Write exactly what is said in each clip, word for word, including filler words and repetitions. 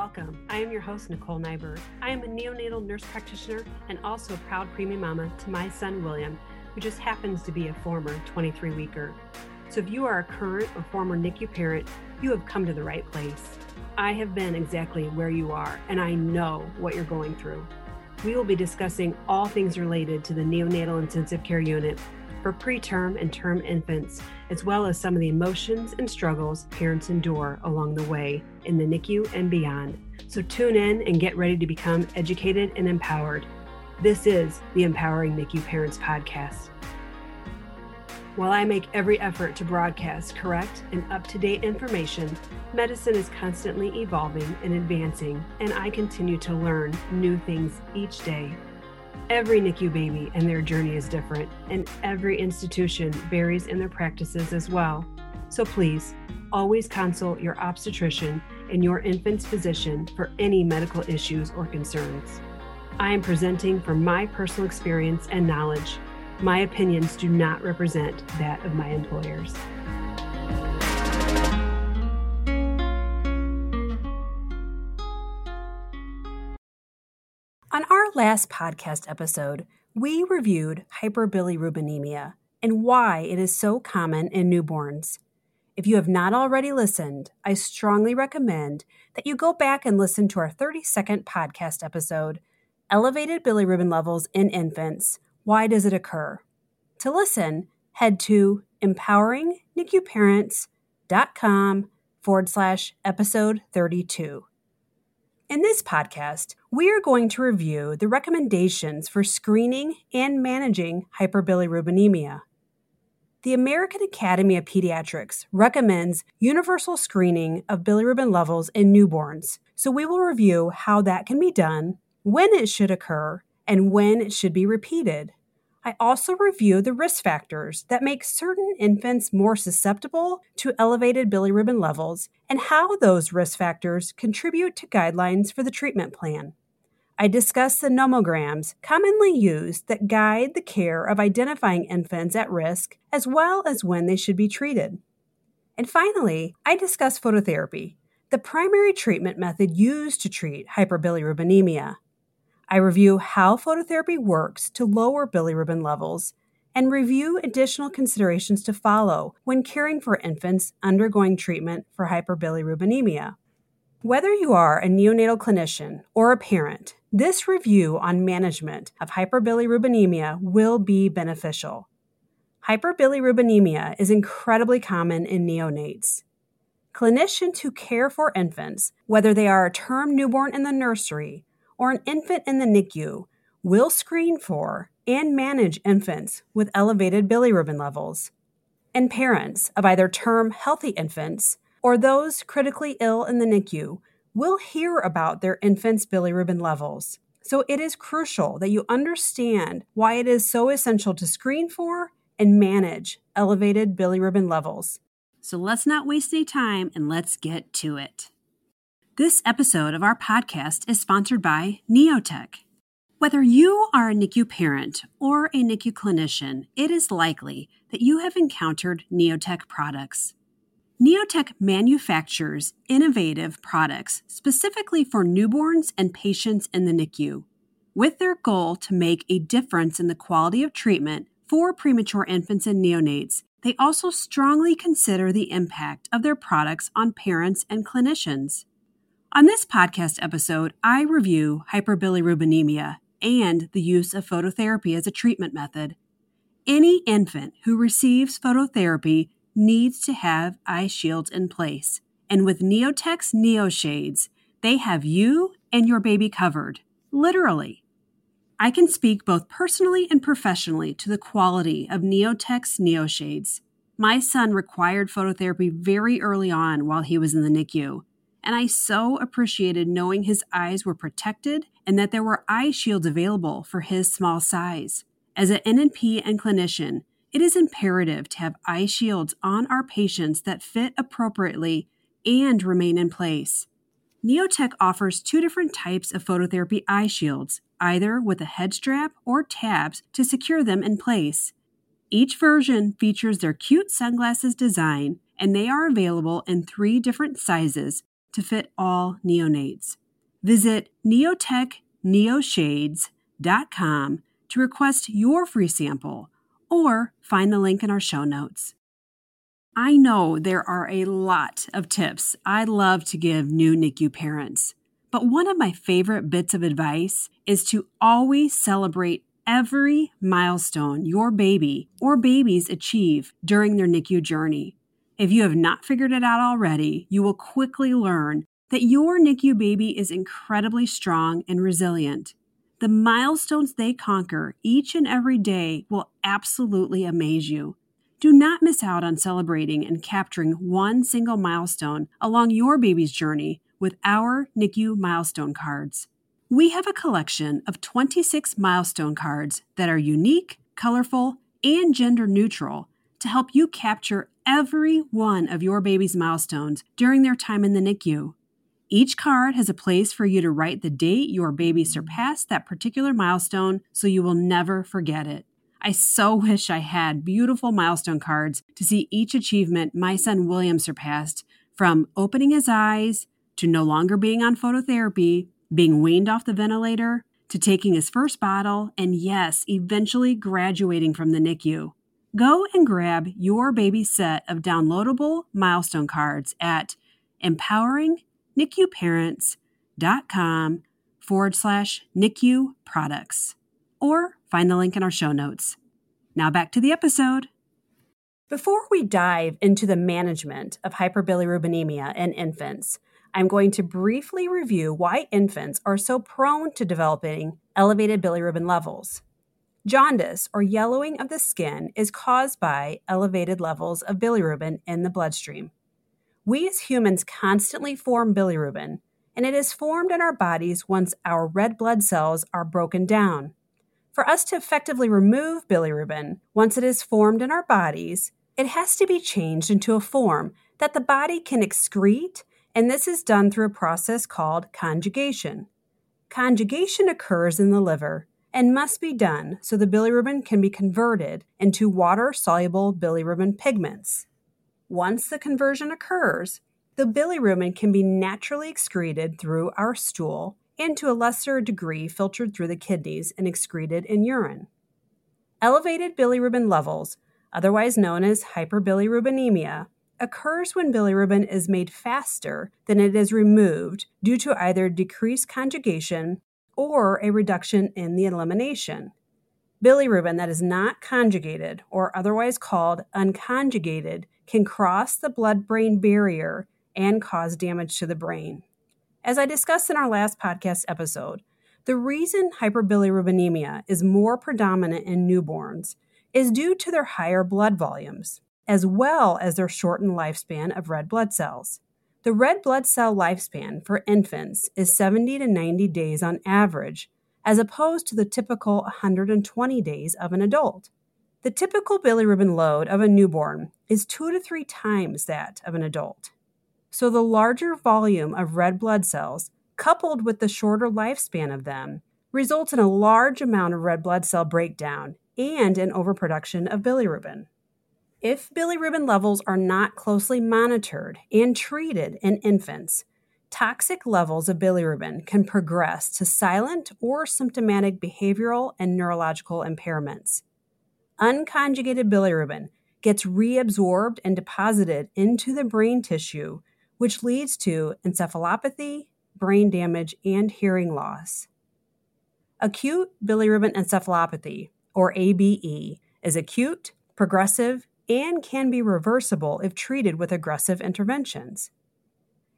welcome. I am your host, Nicole Nyberg. I am a neonatal nurse practitioner and also a proud preemie mama to my son, William, who just happens to be a former twenty-three weeker. So if you are a current or former NICU parent, you have come to the right place. I have been exactly where you are, and I know what you're going through. We will be discussing all things related to the neonatal intensive care unit for preterm and term infants, as well as some of the emotions and struggles parents endure along the way in the NICU and beyond. So tune in and get ready to become educated and empowered. This is the Empowering NICU Parents Podcast. While I make every effort to broadcast correct and up-to-date information, medicine is constantly evolving and advancing, and I continue to learn new things each day. Every NICU baby and their journey is different, and every institution varies in their practices as well. So please, always consult your obstetrician and your infant's physician for any medical issues or concerns. I am presenting from my personal experience and knowledge. My opinions do not represent that of my employers. On our last podcast episode, we reviewed hyperbilirubinemia and why it is so common in newborns. If you have not already listened, I strongly recommend that you go back and listen to our thirty-second podcast episode, Elevated Bilirubin Levels in Infants, Why Does It Occur? To listen, head to empowering N I C U parents dot com forward slash episode thirty-two. In this podcast, we are going to review the recommendations for screening and managing hyperbilirubinemia. The American Academy of Pediatrics recommends universal screening of bilirubin levels in newborns, so we will review how that can be done, when it should occur, and when it should be repeated. I also review the risk factors that make certain infants more susceptible to elevated bilirubin levels and how those risk factors contribute to guidelines for the treatment plan. I discuss the nomograms commonly used that guide the care of identifying infants at risk as well as when they should be treated. And finally, I discuss phototherapy, the primary treatment method used to treat hyperbilirubinemia. I review how phototherapy works to lower bilirubin levels and review additional considerations to follow when caring for infants undergoing treatment for hyperbilirubinemia. Whether you are a neonatal clinician or a parent, this review on management of hyperbilirubinemia will be beneficial. Hyperbilirubinemia is incredibly common in neonates. Clinicians who care for infants, whether they are a term newborn in the nursery or an infant in the NICU, will screen for and manage infants with elevated bilirubin levels. And parents of either term healthy infants or those critically ill in the NICU will hear about their infants' bilirubin levels. So it is crucial that you understand why it is so essential to screen for and manage elevated bilirubin levels. So let's not waste any time and let's get to it. This episode of our podcast is sponsored by Neotech. Whether you are a NICU parent or a NICU clinician, it is likely that you have encountered Neotech products. Neotech manufactures innovative products specifically for newborns and patients in the NICU, with their goal to make a difference in the quality of treatment for premature infants and neonates. They also strongly consider the impact of their products on parents and clinicians. On this podcast episode, I review hyperbilirubinemia and the use of phototherapy as a treatment method. Any infant who receives phototherapy needs to have eye shields in place. And with Neotech's NeoShades, they have you and your baby covered, literally. I can speak both personally and professionally to the quality of Neotech's NeoShades. My son required phototherapy very early on while he was in the NICU. And I so appreciated knowing his eyes were protected and that there were eye shields available for his small size. As an N N P and clinician, it is imperative to have eye shields on our patients that fit appropriately and remain in place. Neotech offers two different types of phototherapy eye shields, either with a head strap or tabs to secure them in place. Each version features their cute sunglasses design, and they are available in three different sizes, to fit all neonates. Visit neotech neoshades dot com to request your free sample or find the link in our show notes. I know there are a lot of tips I love to give new NICU parents, but one of my favorite bits of advice is to always celebrate every milestone your baby or babies achieve during their NICU journey. If you have not figured it out already, you will quickly learn that your NICU baby is incredibly strong and resilient. The milestones they conquer each and every day will absolutely amaze you. Do not miss out on celebrating and capturing one single milestone along your baby's journey with our NICU milestone cards. We have a collection of twenty-six milestone cards that are unique, colorful, and gender neutral to help you capture every one of your baby's milestones during their time in the NICU. Each card has a place for you to write the date your baby surpassed that particular milestone so you will never forget it. I so wish I had beautiful milestone cards to see each achievement my son William surpassed, from opening his eyes to no longer being on phototherapy, being weaned off the ventilator, to taking his first bottle, and yes, eventually graduating from the NICU. Go and grab your baby's set of downloadable milestone cards at empowering nicu parents dot com forward slash NICU products, or find the link in our show notes. Now back to the episode. Before we dive into the management of hyperbilirubinemia in infants, I'm going to briefly review why infants are so prone to developing elevated bilirubin levels. Jaundice, or yellowing of the skin, is caused by elevated levels of bilirubin in the bloodstream. We as humans constantly form bilirubin, and it is formed in our bodies once our red blood cells are broken down. For us to effectively remove bilirubin, once it is formed in our bodies, it has to be changed into a form that the body can excrete, and this is done through a process called conjugation. Conjugation occurs in the liver and must be done so the bilirubin can be converted into water-soluble bilirubin pigments. Once the conversion occurs, the bilirubin can be naturally excreted through our stool and to a lesser degree filtered through the kidneys and excreted in urine. Elevated bilirubin levels, otherwise known as hyperbilirubinemia, occurs when bilirubin is made faster than it is removed due to either decreased conjugation or a reduction in the elimination. Bilirubin that is not conjugated, or otherwise called unconjugated, can cross the blood-brain barrier and cause damage to the brain. As I discussed in our last podcast episode, the reason hyperbilirubinemia is more predominant in newborns is due to their higher blood volumes, as well as their shortened lifespan of red blood cells. The red blood cell lifespan for infants is seventy to ninety days on average, as opposed to the typical one hundred twenty days of an adult. The typical bilirubin load of a newborn is two to three times that of an adult. So the larger volume of red blood cells, coupled with the shorter lifespan of them, results in a large amount of red blood cell breakdown and an overproduction of bilirubin. If bilirubin levels are not closely monitored and treated in infants, toxic levels of bilirubin can progress to silent or symptomatic behavioral and neurological impairments. Unconjugated bilirubin gets reabsorbed and deposited into the brain tissue, which leads to encephalopathy, brain damage, and hearing loss. Acute bilirubin encephalopathy, or A B E, is acute, progressive, and can be reversible if treated with aggressive interventions.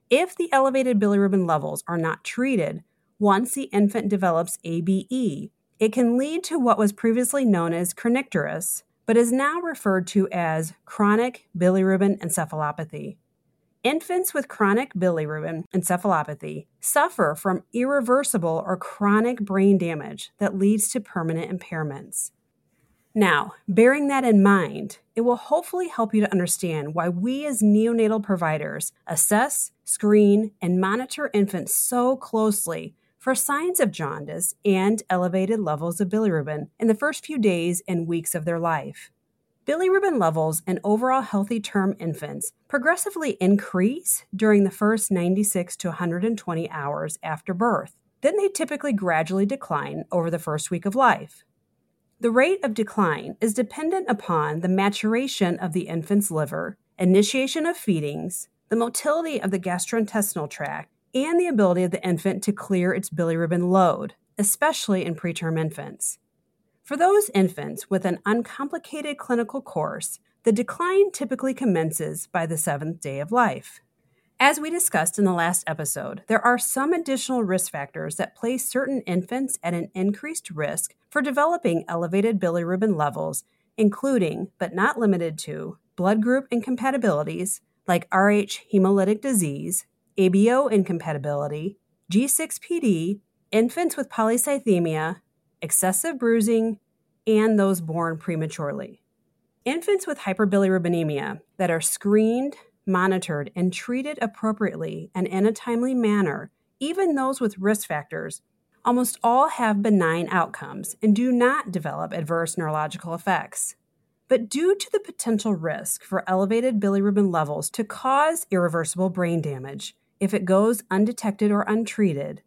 If the elevated bilirubin levels are not treated, once the infant develops A B E, it can lead to what was previously known as kernicterus, but is now referred to as chronic bilirubin encephalopathy. Infants with chronic bilirubin encephalopathy suffer from irreversible or chronic brain damage that leads to permanent impairments. Now, bearing that in mind, it will hopefully help you to understand why we as neonatal providers assess, screen, and monitor infants so closely for signs of jaundice and elevated levels of bilirubin in the first few days and weeks of their life. Bilirubin levels in overall healthy term infants progressively increase during the first ninety-six to one hundred twenty hours after birth. Then they typically gradually decline over the first week of life. The rate of decline is dependent upon the maturation of the infant's liver, initiation of feedings, the motility of the gastrointestinal tract, and the ability of the infant to clear its bilirubin load, especially in preterm infants. For those infants with an uncomplicated clinical course, the decline typically commences by the seventh day of life. As we discussed in the last episode, there are some additional risk factors that place certain infants at an increased risk for developing elevated bilirubin levels, including, but not limited to, blood group incompatibilities like R H hemolytic disease, A B O incompatibility, G six P D, infants with polycythemia, excessive bruising, and those born prematurely. Infants with hyperbilirubinemia that are screened, monitored, and treated appropriately and in a timely manner, even those with risk factors, almost all have benign outcomes and do not develop adverse neurological effects. But due to the potential risk for elevated bilirubin levels to cause irreversible brain damage if it goes undetected or untreated,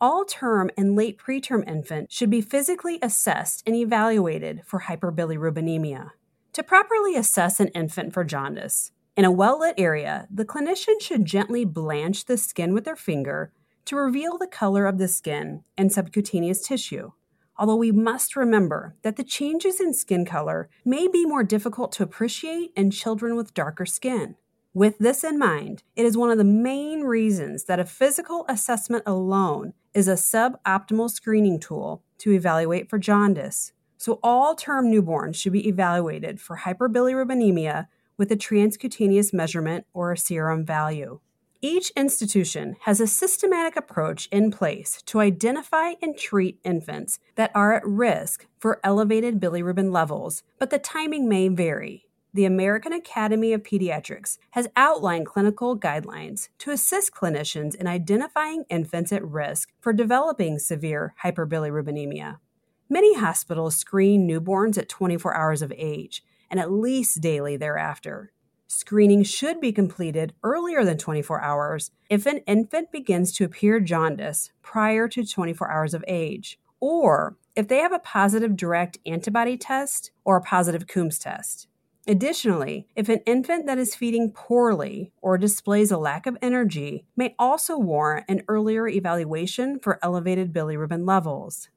all term and late preterm infants should be physically assessed and evaluated for hyperbilirubinemia. To properly assess an infant for jaundice, in a well-lit area, the clinician should gently blanch the skin with their finger to reveal the color of the skin and subcutaneous tissue, although we must remember that the changes in skin color may be more difficult to appreciate in children with darker skin. With this in mind, it is one of the main reasons that a physical assessment alone is a suboptimal screening tool to evaluate for jaundice. So all term newborns should be evaluated for hyperbilirubinemia with a transcutaneous measurement or a serum value. Each institution has a systematic approach in place to identify and treat infants that are at risk for elevated bilirubin levels, but the timing may vary. The American Academy of Pediatrics has outlined clinical guidelines to assist clinicians in identifying infants at risk for developing severe hyperbilirubinemia. Many hospitals screen newborns at twenty-four hours of age and at least daily thereafter. Screening should be completed earlier than twenty-four hours if an infant begins to appear jaundiced prior to twenty-four hours of age, or if they have a positive direct antibody test or a positive Coombs test. Additionally, if an infant that is feeding poorly or displays a lack of energy may also warrant an earlier evaluation for elevated bilirubin levels.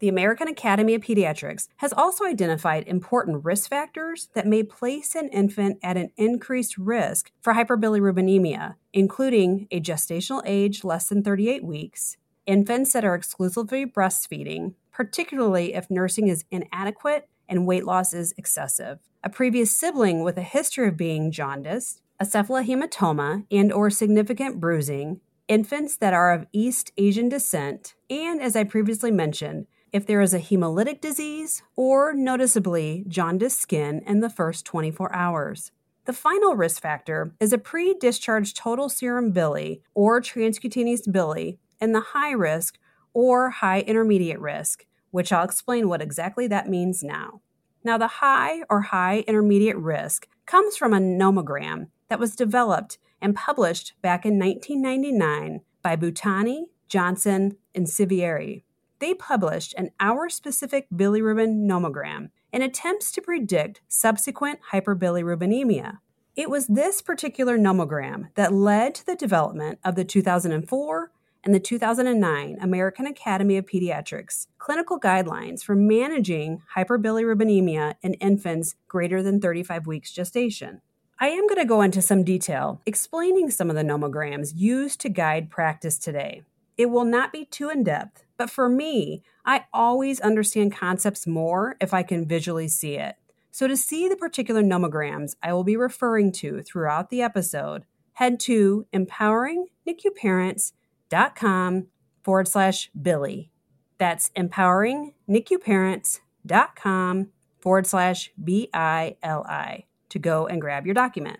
The American Academy of Pediatrics has also identified important risk factors that may place an infant at an increased risk for hyperbilirubinemia, including a gestational age less than thirty-eight weeks, infants that are exclusively breastfeeding, particularly if nursing is inadequate and weight loss is excessive, a previous sibling with a history of being jaundiced, a cephalohematoma and or significant bruising, infants that are of East Asian descent, and as I previously mentioned, if there is a hemolytic disease or noticeably jaundiced skin in the first twenty-four hours. The final risk factor is a pre-discharge total serum bili or transcutaneous bili in the high risk or high intermediate risk, which I'll explain what exactly that means now. Now, the high or high intermediate risk comes from a nomogram that was developed and published back in nineteen ninety-nine by Bhutani, Johnson, and Sivieri. They published an hour-specific bilirubin nomogram in attempts to predict subsequent hyperbilirubinemia. It was this particular nomogram that led to the development of the two thousand four and the two thousand nine American Academy of Pediatrics clinical guidelines for managing hyperbilirubinemia in infants greater than thirty-five weeks gestation. I am going to go into some detail explaining some of the nomograms used to guide practice today. It will not be too in-depth, but for me, I always understand concepts more if I can visually see it. So to see the particular nomograms I will be referring to throughout the episode, head to empowering N I C U parents dot com forward slash Billy. That's empowering N I C U parents dot com forward slash B I L I to go and grab your document.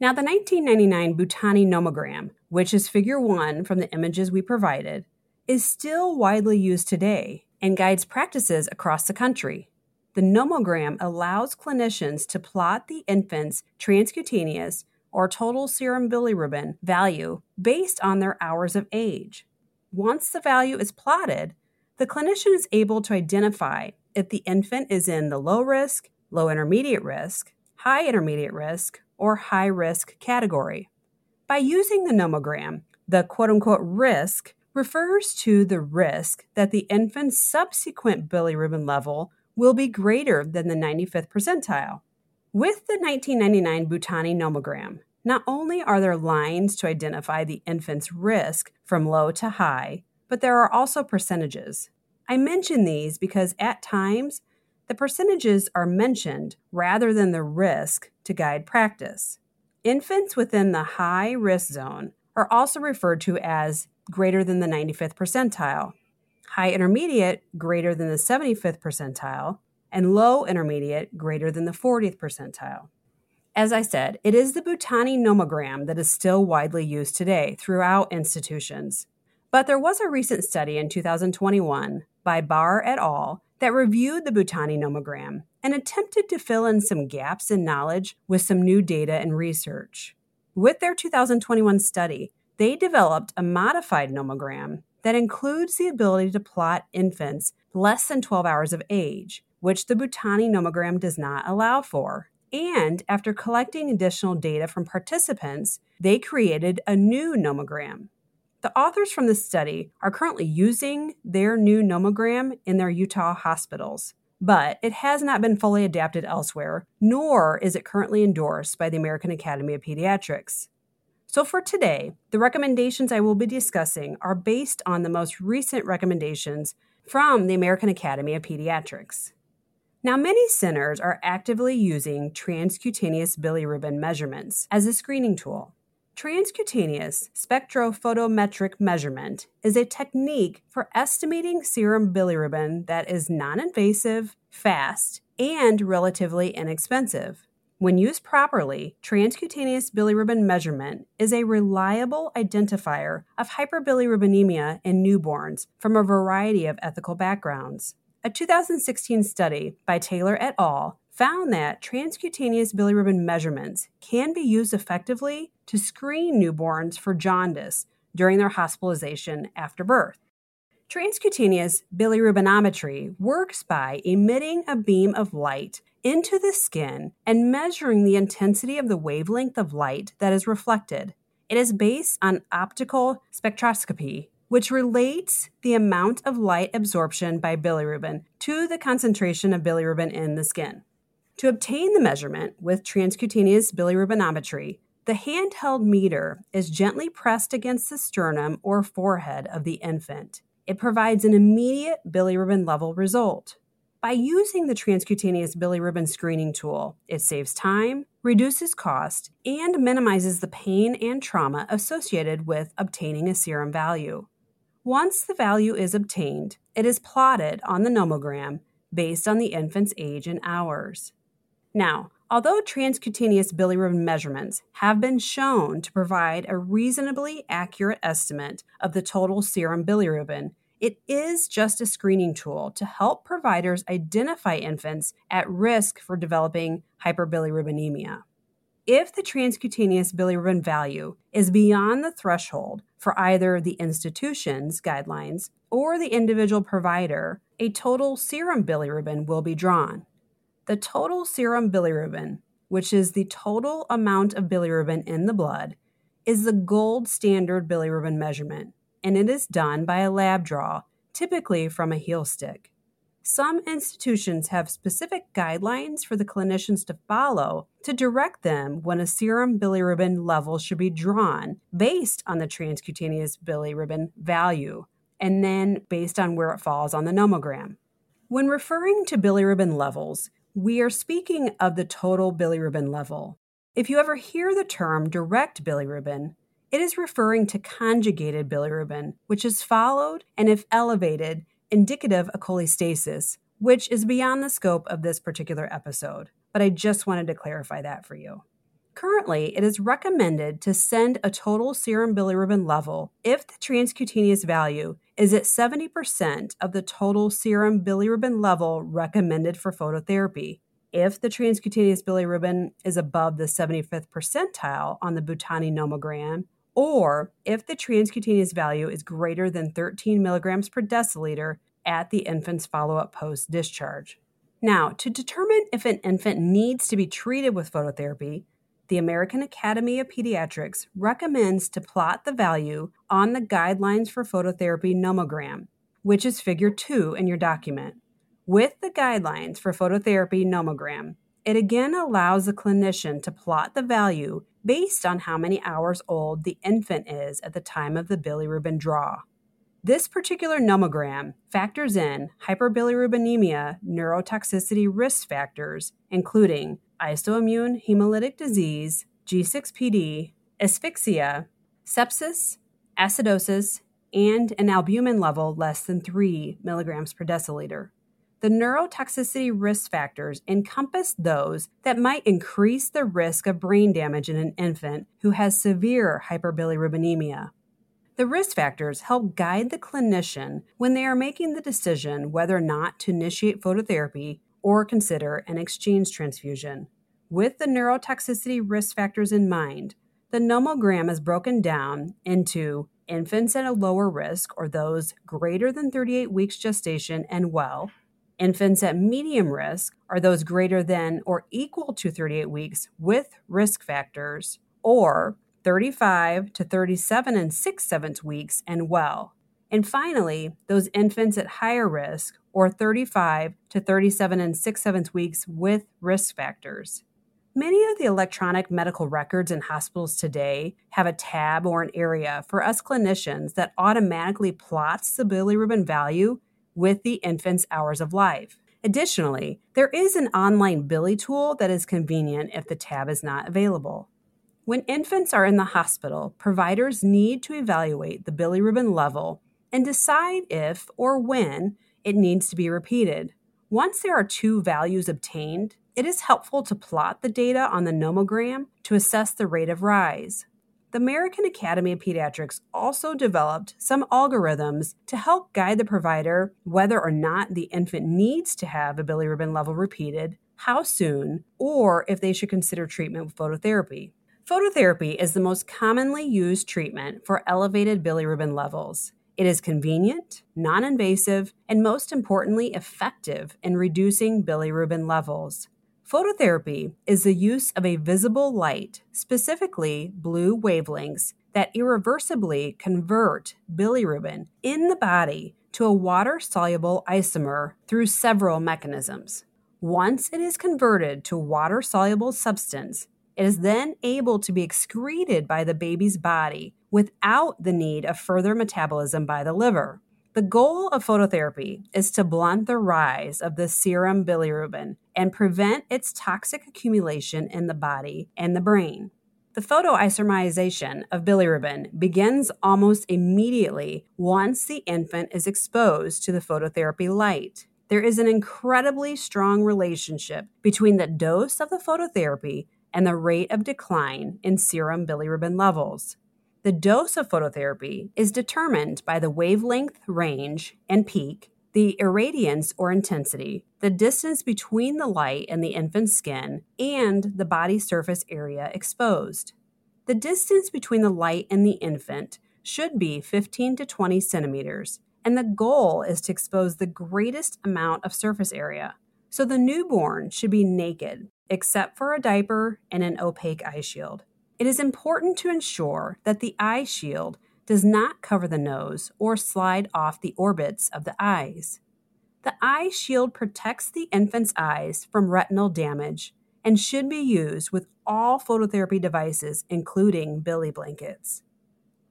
Now, the nineteen ninety-nine Bhutani nomogram, which is figure one from the images we provided, is still widely used today and guides practices across the country. The nomogram allows clinicians to plot the infant's transcutaneous or total serum bilirubin value based on their hours of age. Once the value is plotted, the clinician is able to identify if the infant is in the low risk, low intermediate risk, high intermediate risk, or high risk category. By using the nomogram, the quote-unquote risk refers to the risk that the infant's subsequent bilirubin level will be greater than the ninety-fifth percentile. With the nineteen ninety-nine Bhutani nomogram, not only are there lines to identify the infant's risk from low to high, but there are also percentages. I mention these because at times, the percentages are mentioned rather than the risk to guide practice. Infants within the high risk zone are also referred to as greater than the ninety-fifth percentile, high intermediate greater than the seventy-fifth percentile, and low intermediate greater than the fortieth percentile. As I said, it is the Bhutani nomogram that is still widely used today throughout institutions. But there was a recent study in two thousand twenty-one by Barr et al. That reviewed the Bhutani nomogram and attempted to fill in some gaps in knowledge with some new data and research. With their two thousand twenty-one study, they developed a modified nomogram that includes the ability to plot infants less than twelve hours of age, which the Bhutani nomogram does not allow for. And after collecting additional data from participants, they created a new nomogram. The authors from this study are currently using their new nomogram in their Utah hospitals, but it has not been fully adapted elsewhere, nor is it currently endorsed by the American Academy of Pediatrics. So for today, the recommendations I will be discussing are based on the most recent recommendations from the American Academy of Pediatrics. Now, many centers are actively using transcutaneous bilirubin measurements as a screening tool. Transcutaneous spectrophotometric measurement is a technique for estimating serum bilirubin that is non-invasive, fast, and relatively inexpensive. When used properly, transcutaneous bilirubin measurement is a reliable identifier of hyperbilirubinemia in newborns from a variety of ethical backgrounds. A two thousand sixteen study by Taylor et al. Found that transcutaneous bilirubin measurements can be used effectively to screen newborns for jaundice during their hospitalization after birth. Transcutaneous bilirubinometry works by emitting a beam of light into the skin and measuring the intensity of the wavelength of light that is reflected. It is based on optical spectroscopy, which relates the amount of light absorption by bilirubin to the concentration of bilirubin in the skin. To obtain the measurement with transcutaneous bilirubinometry, the handheld meter is gently pressed against the sternum or forehead of the infant. It provides an immediate bilirubin level result. By using the transcutaneous bilirubin screening tool, it saves time, reduces cost, and minimizes the pain and trauma associated with obtaining a serum value. Once the value is obtained, it is plotted on the nomogram based on the infant's age and hours. Now, although transcutaneous bilirubin measurements have been shown to provide a reasonably accurate estimate of the total serum bilirubin, it is just a screening tool to help providers identify infants at risk for developing hyperbilirubinemia. If the transcutaneous bilirubin value is beyond the threshold for either the institution's guidelines or the individual provider, a total serum bilirubin will be drawn. The total serum bilirubin, which is the total amount of bilirubin in the blood, is the gold standard bilirubin measurement, and it is done by a lab draw, typically from a heel stick. Some institutions have specific guidelines for the clinicians to follow to direct them when a serum bilirubin level should be drawn based on the transcutaneous bilirubin value, and then based on where it falls on the nomogram. When referring to bilirubin levels, we are speaking of the total bilirubin level. If you ever hear the term direct bilirubin, it is referring to conjugated bilirubin, which is followed and, if elevated, indicative of cholestasis, which is beyond the scope of this particular episode. But I just wanted to clarify that for you. Currently, it is recommended to send a total serum bilirubin level if the transcutaneous value is at seventy percent of the total serum bilirubin level recommended for phototherapy. If the transcutaneous bilirubin is above the seventy-fifth percentile on the Bhutani nomogram, or if the transcutaneous value is greater than thirteen milligrams per deciliter at the infant's follow-up post-discharge. Now, to determine if an infant needs to be treated with phototherapy, the American Academy of Pediatrics recommends to plot the value on the Guidelines for Phototherapy nomogram, which is figure two in your document. With the Guidelines for Phototherapy nomogram, it again allows the clinician to plot the value based on how many hours old the infant is at the time of the bilirubin draw. This particular nomogram factors in hyperbilirubinemia neurotoxicity risk factors, including isoimmune hemolytic disease, G six P D, asphyxia, sepsis, acidosis, and an albumin level less than three milligrams per deciliter. The neurotoxicity risk factors encompass those that might increase the risk of brain damage in an infant who has severe hyperbilirubinemia. The risk factors help guide the clinician when they are making the decision whether or not to initiate phototherapy or consider an exchange transfusion. With the neurotoxicity risk factors in mind, the nomogram is broken down into infants at a lower risk, or those greater than thirty-eight weeks gestation and well. Infants at medium risk are those greater than or equal to thirty-eight weeks with risk factors, or thirty-five to thirty-seven and six-sevenths weeks and well. And finally, those infants at higher risk, or thirty-five to thirty-seven and six-sevenths weeks with risk factors. Many of the electronic medical records in hospitals today have a tab or an area for us clinicians that automatically plots the bilirubin value with the infant's hours of life. Additionally, there is an online Billy tool that is convenient if the tab is not available. When infants are in the hospital, providers need to evaluate the bilirubin level and decide if or when it needs to be repeated. Once there are two values obtained, it is helpful to plot the data on the nomogram to assess the rate of rise. The American Academy of Pediatrics also developed some algorithms to help guide the provider whether or not the infant needs to have a bilirubin level repeated, how soon, or if they should consider treatment with phototherapy. Phototherapy is the most commonly used treatment for elevated bilirubin levels. It is convenient, non-invasive, and most importantly, effective in reducing bilirubin levels. Phototherapy is the use of a visible light, specifically blue wavelengths, that irreversibly convert bilirubin in the body to a water-soluble isomer through several mechanisms. Once it is converted to water-soluble substance, it is then able to be excreted by the baby's body without the need of further metabolism by the liver. The goal of phototherapy is to blunt the rise of the serum bilirubin and prevent its toxic accumulation in the body and the brain. The photoisomerization of bilirubin begins almost immediately once the infant is exposed to the phototherapy light. There is an incredibly strong relationship between the dose of the phototherapy and the rate of decline in serum bilirubin levels. The dose of phototherapy is determined by the wavelength range and peak, the irradiance or intensity, the distance between the light and the infant's skin, and the body surface area exposed. The distance between the light and the infant should be fifteen to twenty centimeters, and the goal is to expose the greatest amount of surface area. So the newborn should be naked, except for a diaper and an opaque eye shield. It is important to ensure that the eye shield does not cover the nose or slide off the orbits of the eyes. The eye shield protects the infant's eyes from retinal damage and should be used with all phototherapy devices, including Billy blankets.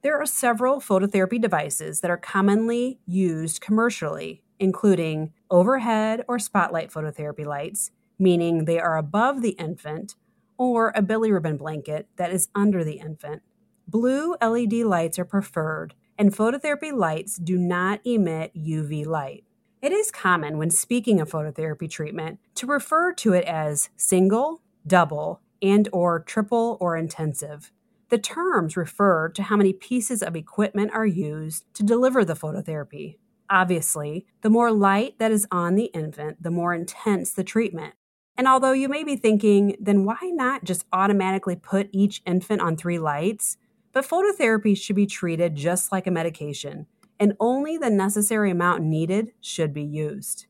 There are several phototherapy devices that are commonly used commercially, including overhead or spotlight phototherapy lights, meaning they are above the infant, or a bilirubin blanket that is under the infant. Blue L E D lights are preferred, and phototherapy lights do not emit U V light. It is common when speaking of phototherapy treatment to refer to it as single, double, and or triple or intensive. The terms refer to how many pieces of equipment are used to deliver the phototherapy. Obviously, the more light that is on the infant, the more intense the treatment. And although you may be thinking, then why not just automatically put each infant on three lights? But phototherapy should be treated just like a medication, and only the necessary amount needed should be used.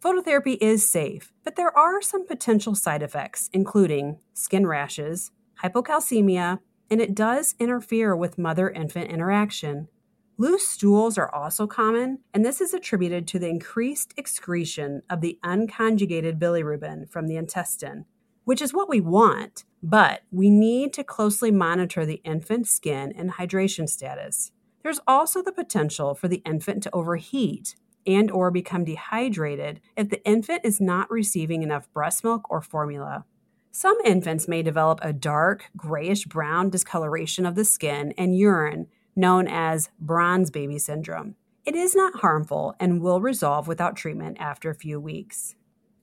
Phototherapy is safe, but there are some potential side effects, including skin rashes, hypocalcemia, and it does interfere with mother-infant interaction. Loose stools are also common, and this is attributed to the increased excretion of the unconjugated bilirubin from the intestine, which is what we want, but we need to closely monitor the infant's skin and hydration status. There's also the potential for the infant to overheat and or become dehydrated if the infant is not receiving enough breast milk or formula. Some infants may develop a dark, grayish-brown discoloration of the skin and urine known as bronze baby syndrome. It is not harmful and will resolve without treatment after a few weeks.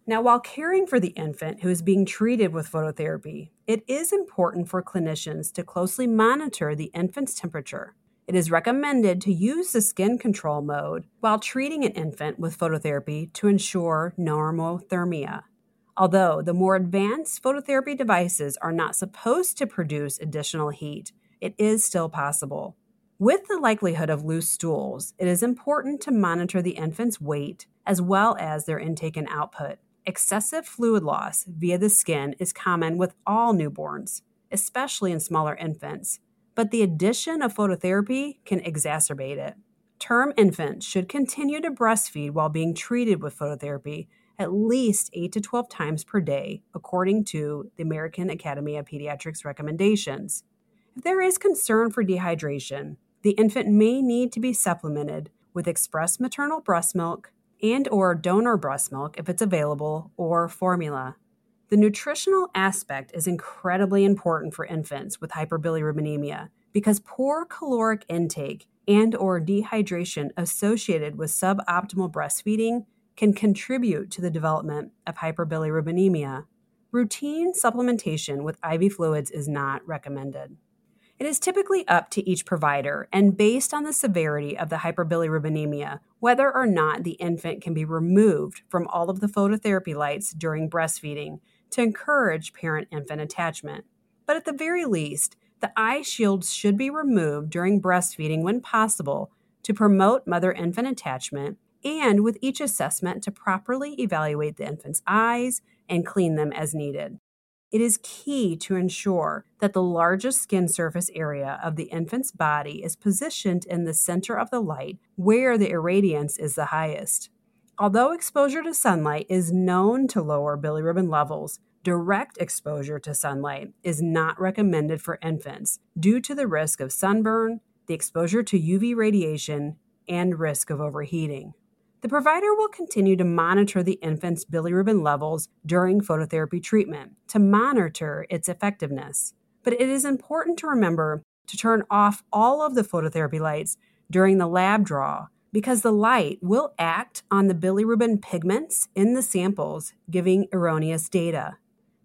Now, while caring for the infant who is being treated with phototherapy, it is important for clinicians to closely monitor the infant's temperature. It is recommended to use the skin control mode while treating an infant with phototherapy to ensure normothermia. Although the more advanced phototherapy devices are not supposed to produce additional heat, it is still possible. With the likelihood of loose stools, it is important to monitor the infant's weight as well as their intake and output. Excessive fluid loss via the skin is common with all newborns, especially in smaller infants, but the addition of phototherapy can exacerbate it. Term infants should continue to breastfeed while being treated with phototherapy at least eight to twelve times per day, according to the American Academy of Pediatrics recommendations. If there is concern for dehydration, the infant may need to be supplemented with expressed maternal breast milk and or donor breast milk if it's available, or formula. The nutritional aspect is incredibly important for infants with hyperbilirubinemia because poor caloric intake and or dehydration associated with suboptimal breastfeeding can contribute to the development of hyperbilirubinemia. Routine supplementation with I V fluids is not recommended. It is typically up to each provider and based on the severity of the hyperbilirubinemia, whether or not the infant can be removed from all of the phototherapy lights during breastfeeding to encourage parent-infant attachment. But at the very least, the eye shields should be removed during breastfeeding when possible to promote mother-infant attachment and with each assessment to properly evaluate the infant's eyes and clean them as needed. It is key to ensure that the largest skin surface area of the infant's body is positioned in the center of the light where the irradiance is the highest. Although exposure to sunlight is known to lower bilirubin levels, direct exposure to sunlight is not recommended for infants due to the risk of sunburn, the exposure to U V radiation, and risk of overheating. The provider will continue to monitor the infant's bilirubin levels during phototherapy treatment to monitor its effectiveness. But it is important to remember to turn off all of the phototherapy lights during the lab draw because the light will act on the bilirubin pigments in the samples, giving erroneous data.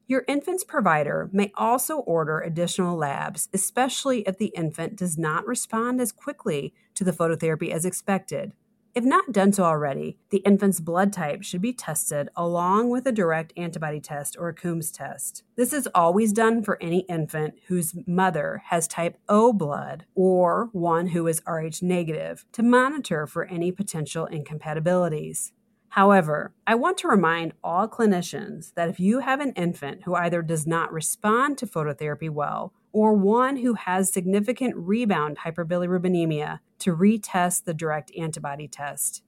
Your infant's provider may also order additional labs, especially if the infant does not respond as quickly to the phototherapy as expected. If not done so already, the infant's blood type should be tested along with a direct antibody test or a Coombs test. This is always done for any infant whose mother has type O blood or one who is Rh negative to monitor for any potential incompatibilities. However, I want to remind all clinicians that if you have an infant who either does not respond to phototherapy well or one who has significant rebound hyperbilirubinemia, to retest the direct antibody test.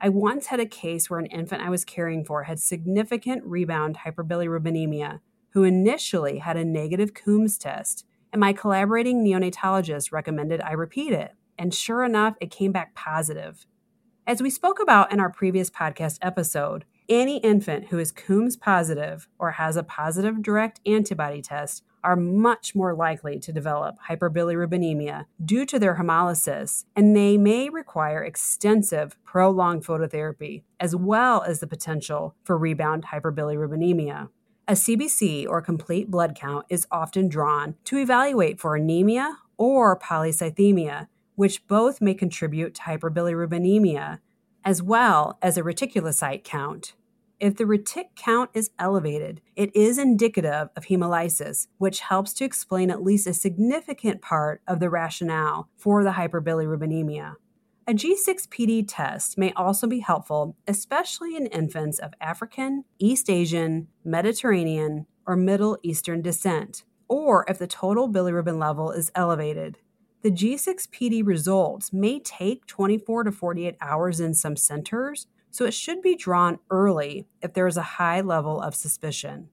I once had a case where an infant I was caring for had significant rebound hyperbilirubinemia, who initially had a negative Coombs test, and my collaborating neonatologist recommended I repeat it, and sure enough, it came back positive. As we spoke about in our previous podcast episode, any infant who is Coombs positive or has a positive direct antibody test are much more likely to develop hyperbilirubinemia due to their hemolysis, and they may require extensive prolonged phototherapy, as well as the potential for rebound hyperbilirubinemia. A C B C, or complete blood count, is often drawn to evaluate for anemia or polycythemia, which both may contribute to hyperbilirubinemia, as well as a reticulocyte count. If the retic count is elevated, it is indicative of hemolysis, which helps to explain at least a significant part of the rationale for the hyperbilirubinemia. A G six P D test may also be helpful, especially in infants of African, East Asian, Mediterranean, or Middle Eastern descent, or if the total bilirubin level is elevated. The G six P D results may take twenty-four to forty-eight hours in some centers, so it should be drawn early if there is a high level of suspicion.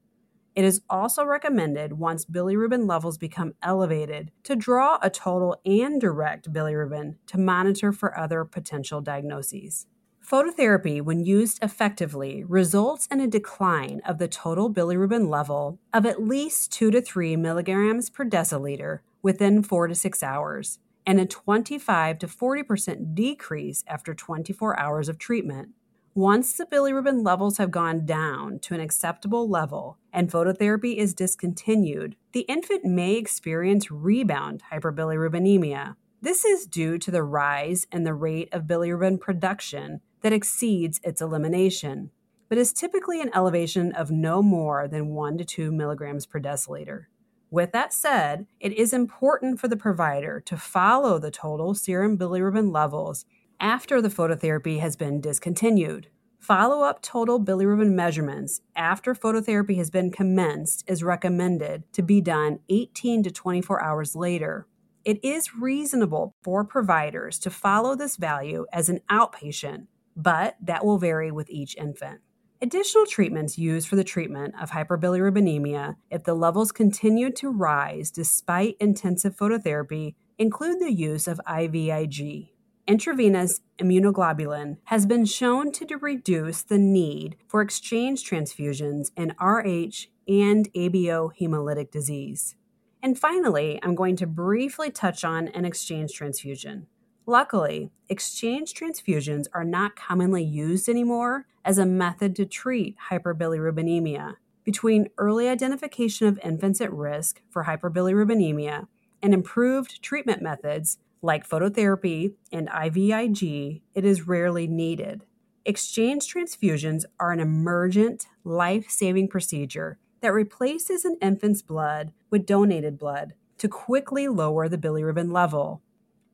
It is also recommended once bilirubin levels become elevated to draw a total and direct bilirubin to monitor for other potential diagnoses. Phototherapy, when used effectively, results in a decline of the total bilirubin level of at least two to three milligrams per deciliter within four to six hours, and a twenty-five to forty percent decrease after twenty-four hours of treatment. Once the bilirubin levels have gone down to an acceptable level and phototherapy is discontinued, the infant may experience rebound hyperbilirubinemia. This is due to the rise in the rate of bilirubin production that exceeds its elimination, but is typically an elevation of no more than one to two milligrams per deciliter. With that said, it is important for the provider to follow the total serum bilirubin levels after the phototherapy has been discontinued. Follow-up total bilirubin measurements after phototherapy has been commenced is recommended to be done eighteen to twenty-four hours later. It is reasonable for providers to follow this value as an outpatient, but that will vary with each infant. Additional treatments used for the treatment of hyperbilirubinemia, if the levels continue to rise despite intensive phototherapy, include the use of I V I G. Intravenous immunoglobulin has been shown to reduce the need for exchange transfusions in R H and A B O hemolytic disease. And finally, I'm going to briefly touch on an exchange transfusion. Luckily, exchange transfusions are not commonly used anymore as a method to treat hyperbilirubinemia. Between early identification of infants at risk for hyperbilirubinemia and improved treatment methods like phototherapy and I V I G, it is rarely needed. Exchange transfusions are an emergent, life-saving procedure that replaces an infant's blood with donated blood to quickly lower the bilirubin level.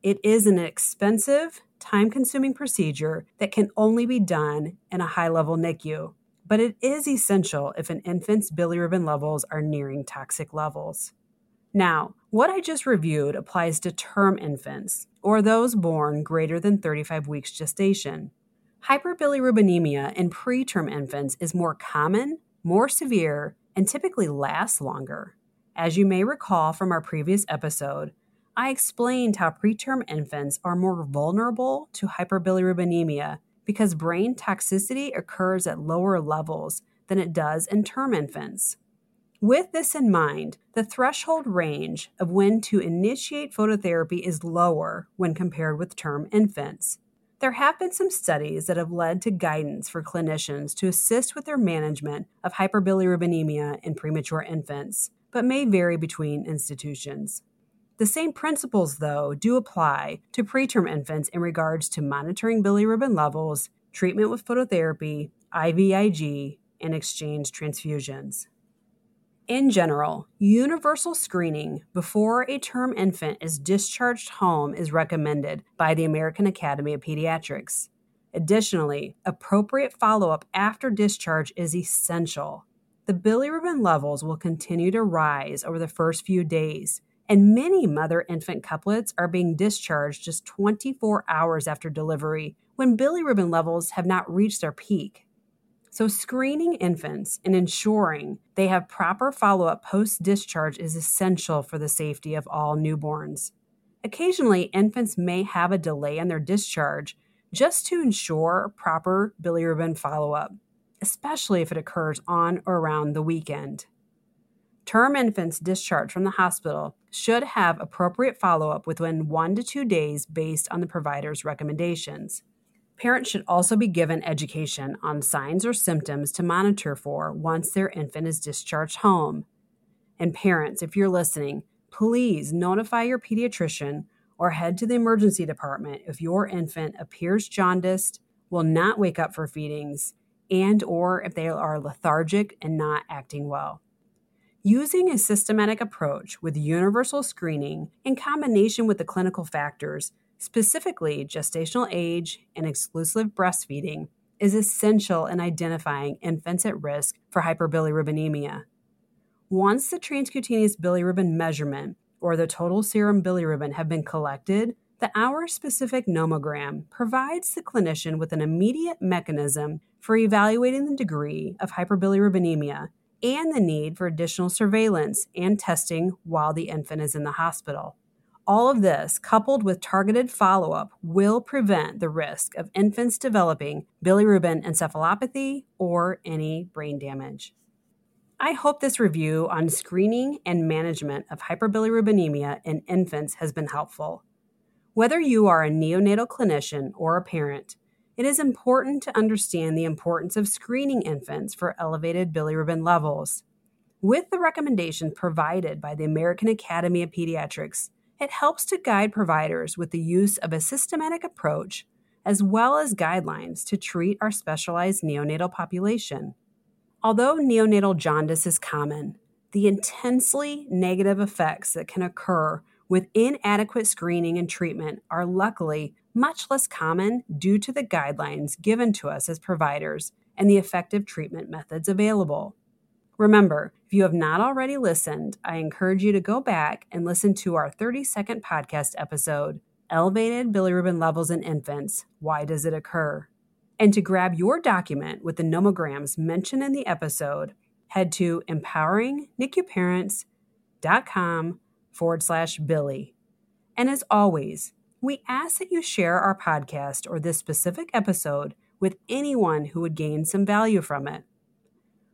It is an expensive, time-consuming procedure that can only be done in a high-level N I C U, but it is essential if an infant's bilirubin levels are nearing toxic levels. Now, what I just reviewed applies to term infants, or those born greater than thirty-five weeks gestation. Hyperbilirubinemia in preterm infants is more common, more severe, and typically lasts longer. As you may recall from our previous episode, I explained how preterm infants are more vulnerable to hyperbilirubinemia because brain toxicity occurs at lower levels than it does in term infants. With this in mind, the threshold range of when to initiate phototherapy is lower when compared with term infants. There have been some studies that have led to guidance for clinicians to assist with their management of hyperbilirubinemia in premature infants, but may vary between institutions. The same principles, though, do apply to preterm infants in regards to monitoring bilirubin levels, treatment with phototherapy, I V I G, and exchange transfusions. In general, universal screening before a term infant is discharged home is recommended by the American Academy of Pediatrics. Additionally, appropriate follow-up after discharge is essential. The bilirubin levels will continue to rise over the first few days, and many mother-infant couplets are being discharged just twenty-four hours after delivery when bilirubin levels have not reached their peak. So screening infants and ensuring they have proper follow-up post-discharge is essential for the safety of all newborns. Occasionally, infants may have a delay in their discharge just to ensure proper bilirubin follow-up, especially if it occurs on or around the weekend. Term infants discharged from the hospital should have appropriate follow-up within one to two days based on the provider's recommendations. Parents should also be given education on signs or symptoms to monitor for once their infant is discharged home. And parents, if you're listening, please notify your pediatrician or head to the emergency department if your infant appears jaundiced, will not wake up for feedings, and or if they are lethargic and not acting well. Using a systematic approach with universal screening in combination with the clinical factors, specifically gestational age and exclusive breastfeeding, is essential in identifying infants at risk for hyperbilirubinemia. Once the transcutaneous bilirubin measurement or the total serum bilirubin have been collected, the hour-specific nomogram provides the clinician with an immediate mechanism for evaluating the degree of hyperbilirubinemia and the need for additional surveillance and testing while the infant is in the hospital. All of this, coupled with targeted follow-up, will prevent the risk of infants developing bilirubin encephalopathy or any brain damage. I hope this review on screening and management of hyperbilirubinemia in infants has been helpful. Whether you are a neonatal clinician or a parent, it is important to understand the importance of screening infants for elevated bilirubin levels. With the recommendation provided by the American Academy of Pediatrics, it helps to guide providers with the use of a systematic approach as well as guidelines to treat our specialized neonatal population. Although neonatal jaundice is common, the intensely negative effects that can occur with inadequate screening and treatment are luckily much less common due to the guidelines given to us as providers and the effective treatment methods available. Remember, if you have not already listened, I encourage you to go back and listen to our thirty-second podcast episode, Elevated Bilirubin Levels in Infants, Why Does It Occur? And to grab your document with the nomograms mentioned in the episode, head to empowering N I C U parents dot com forward slash Billy. And as always, we ask that you share our podcast or this specific episode with anyone who would gain some value from it.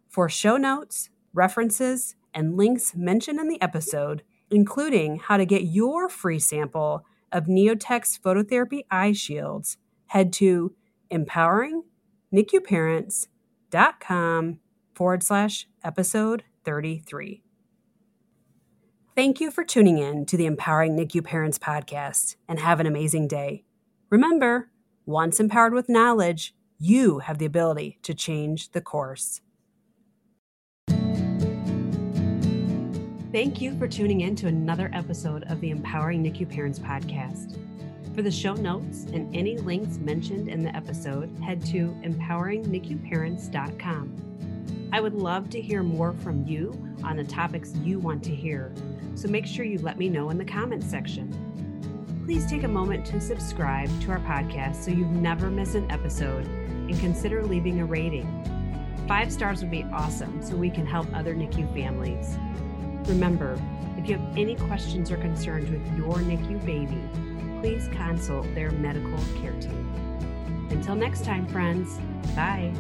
For show notes, references, and links mentioned in the episode, including how to get your free sample of Neotech's phototherapy eye shields, head to empowering N I C U parents dot com forward slash episode thirty-three. Thank you for tuning in to the Empowering N I C U Parents Podcast, and have an amazing day. Remember, once empowered with knowledge, you have the ability to change the course. Thank you for tuning in to another episode of the Empowering N I C U Parents Podcast. For the show notes and any links mentioned in the episode, head to empowering N I C U parents dot com. I would love to hear more from you on the topics you want to hear, so make sure you let me know in the comments section. Please take a moment to subscribe to our podcast so you never miss an episode, and consider leaving a rating. Five stars would be awesome so we can help other N I C U families. Remember, if you have any questions or concerns with your N I C U baby, please consult their medical care team. Until next time, friends, bye.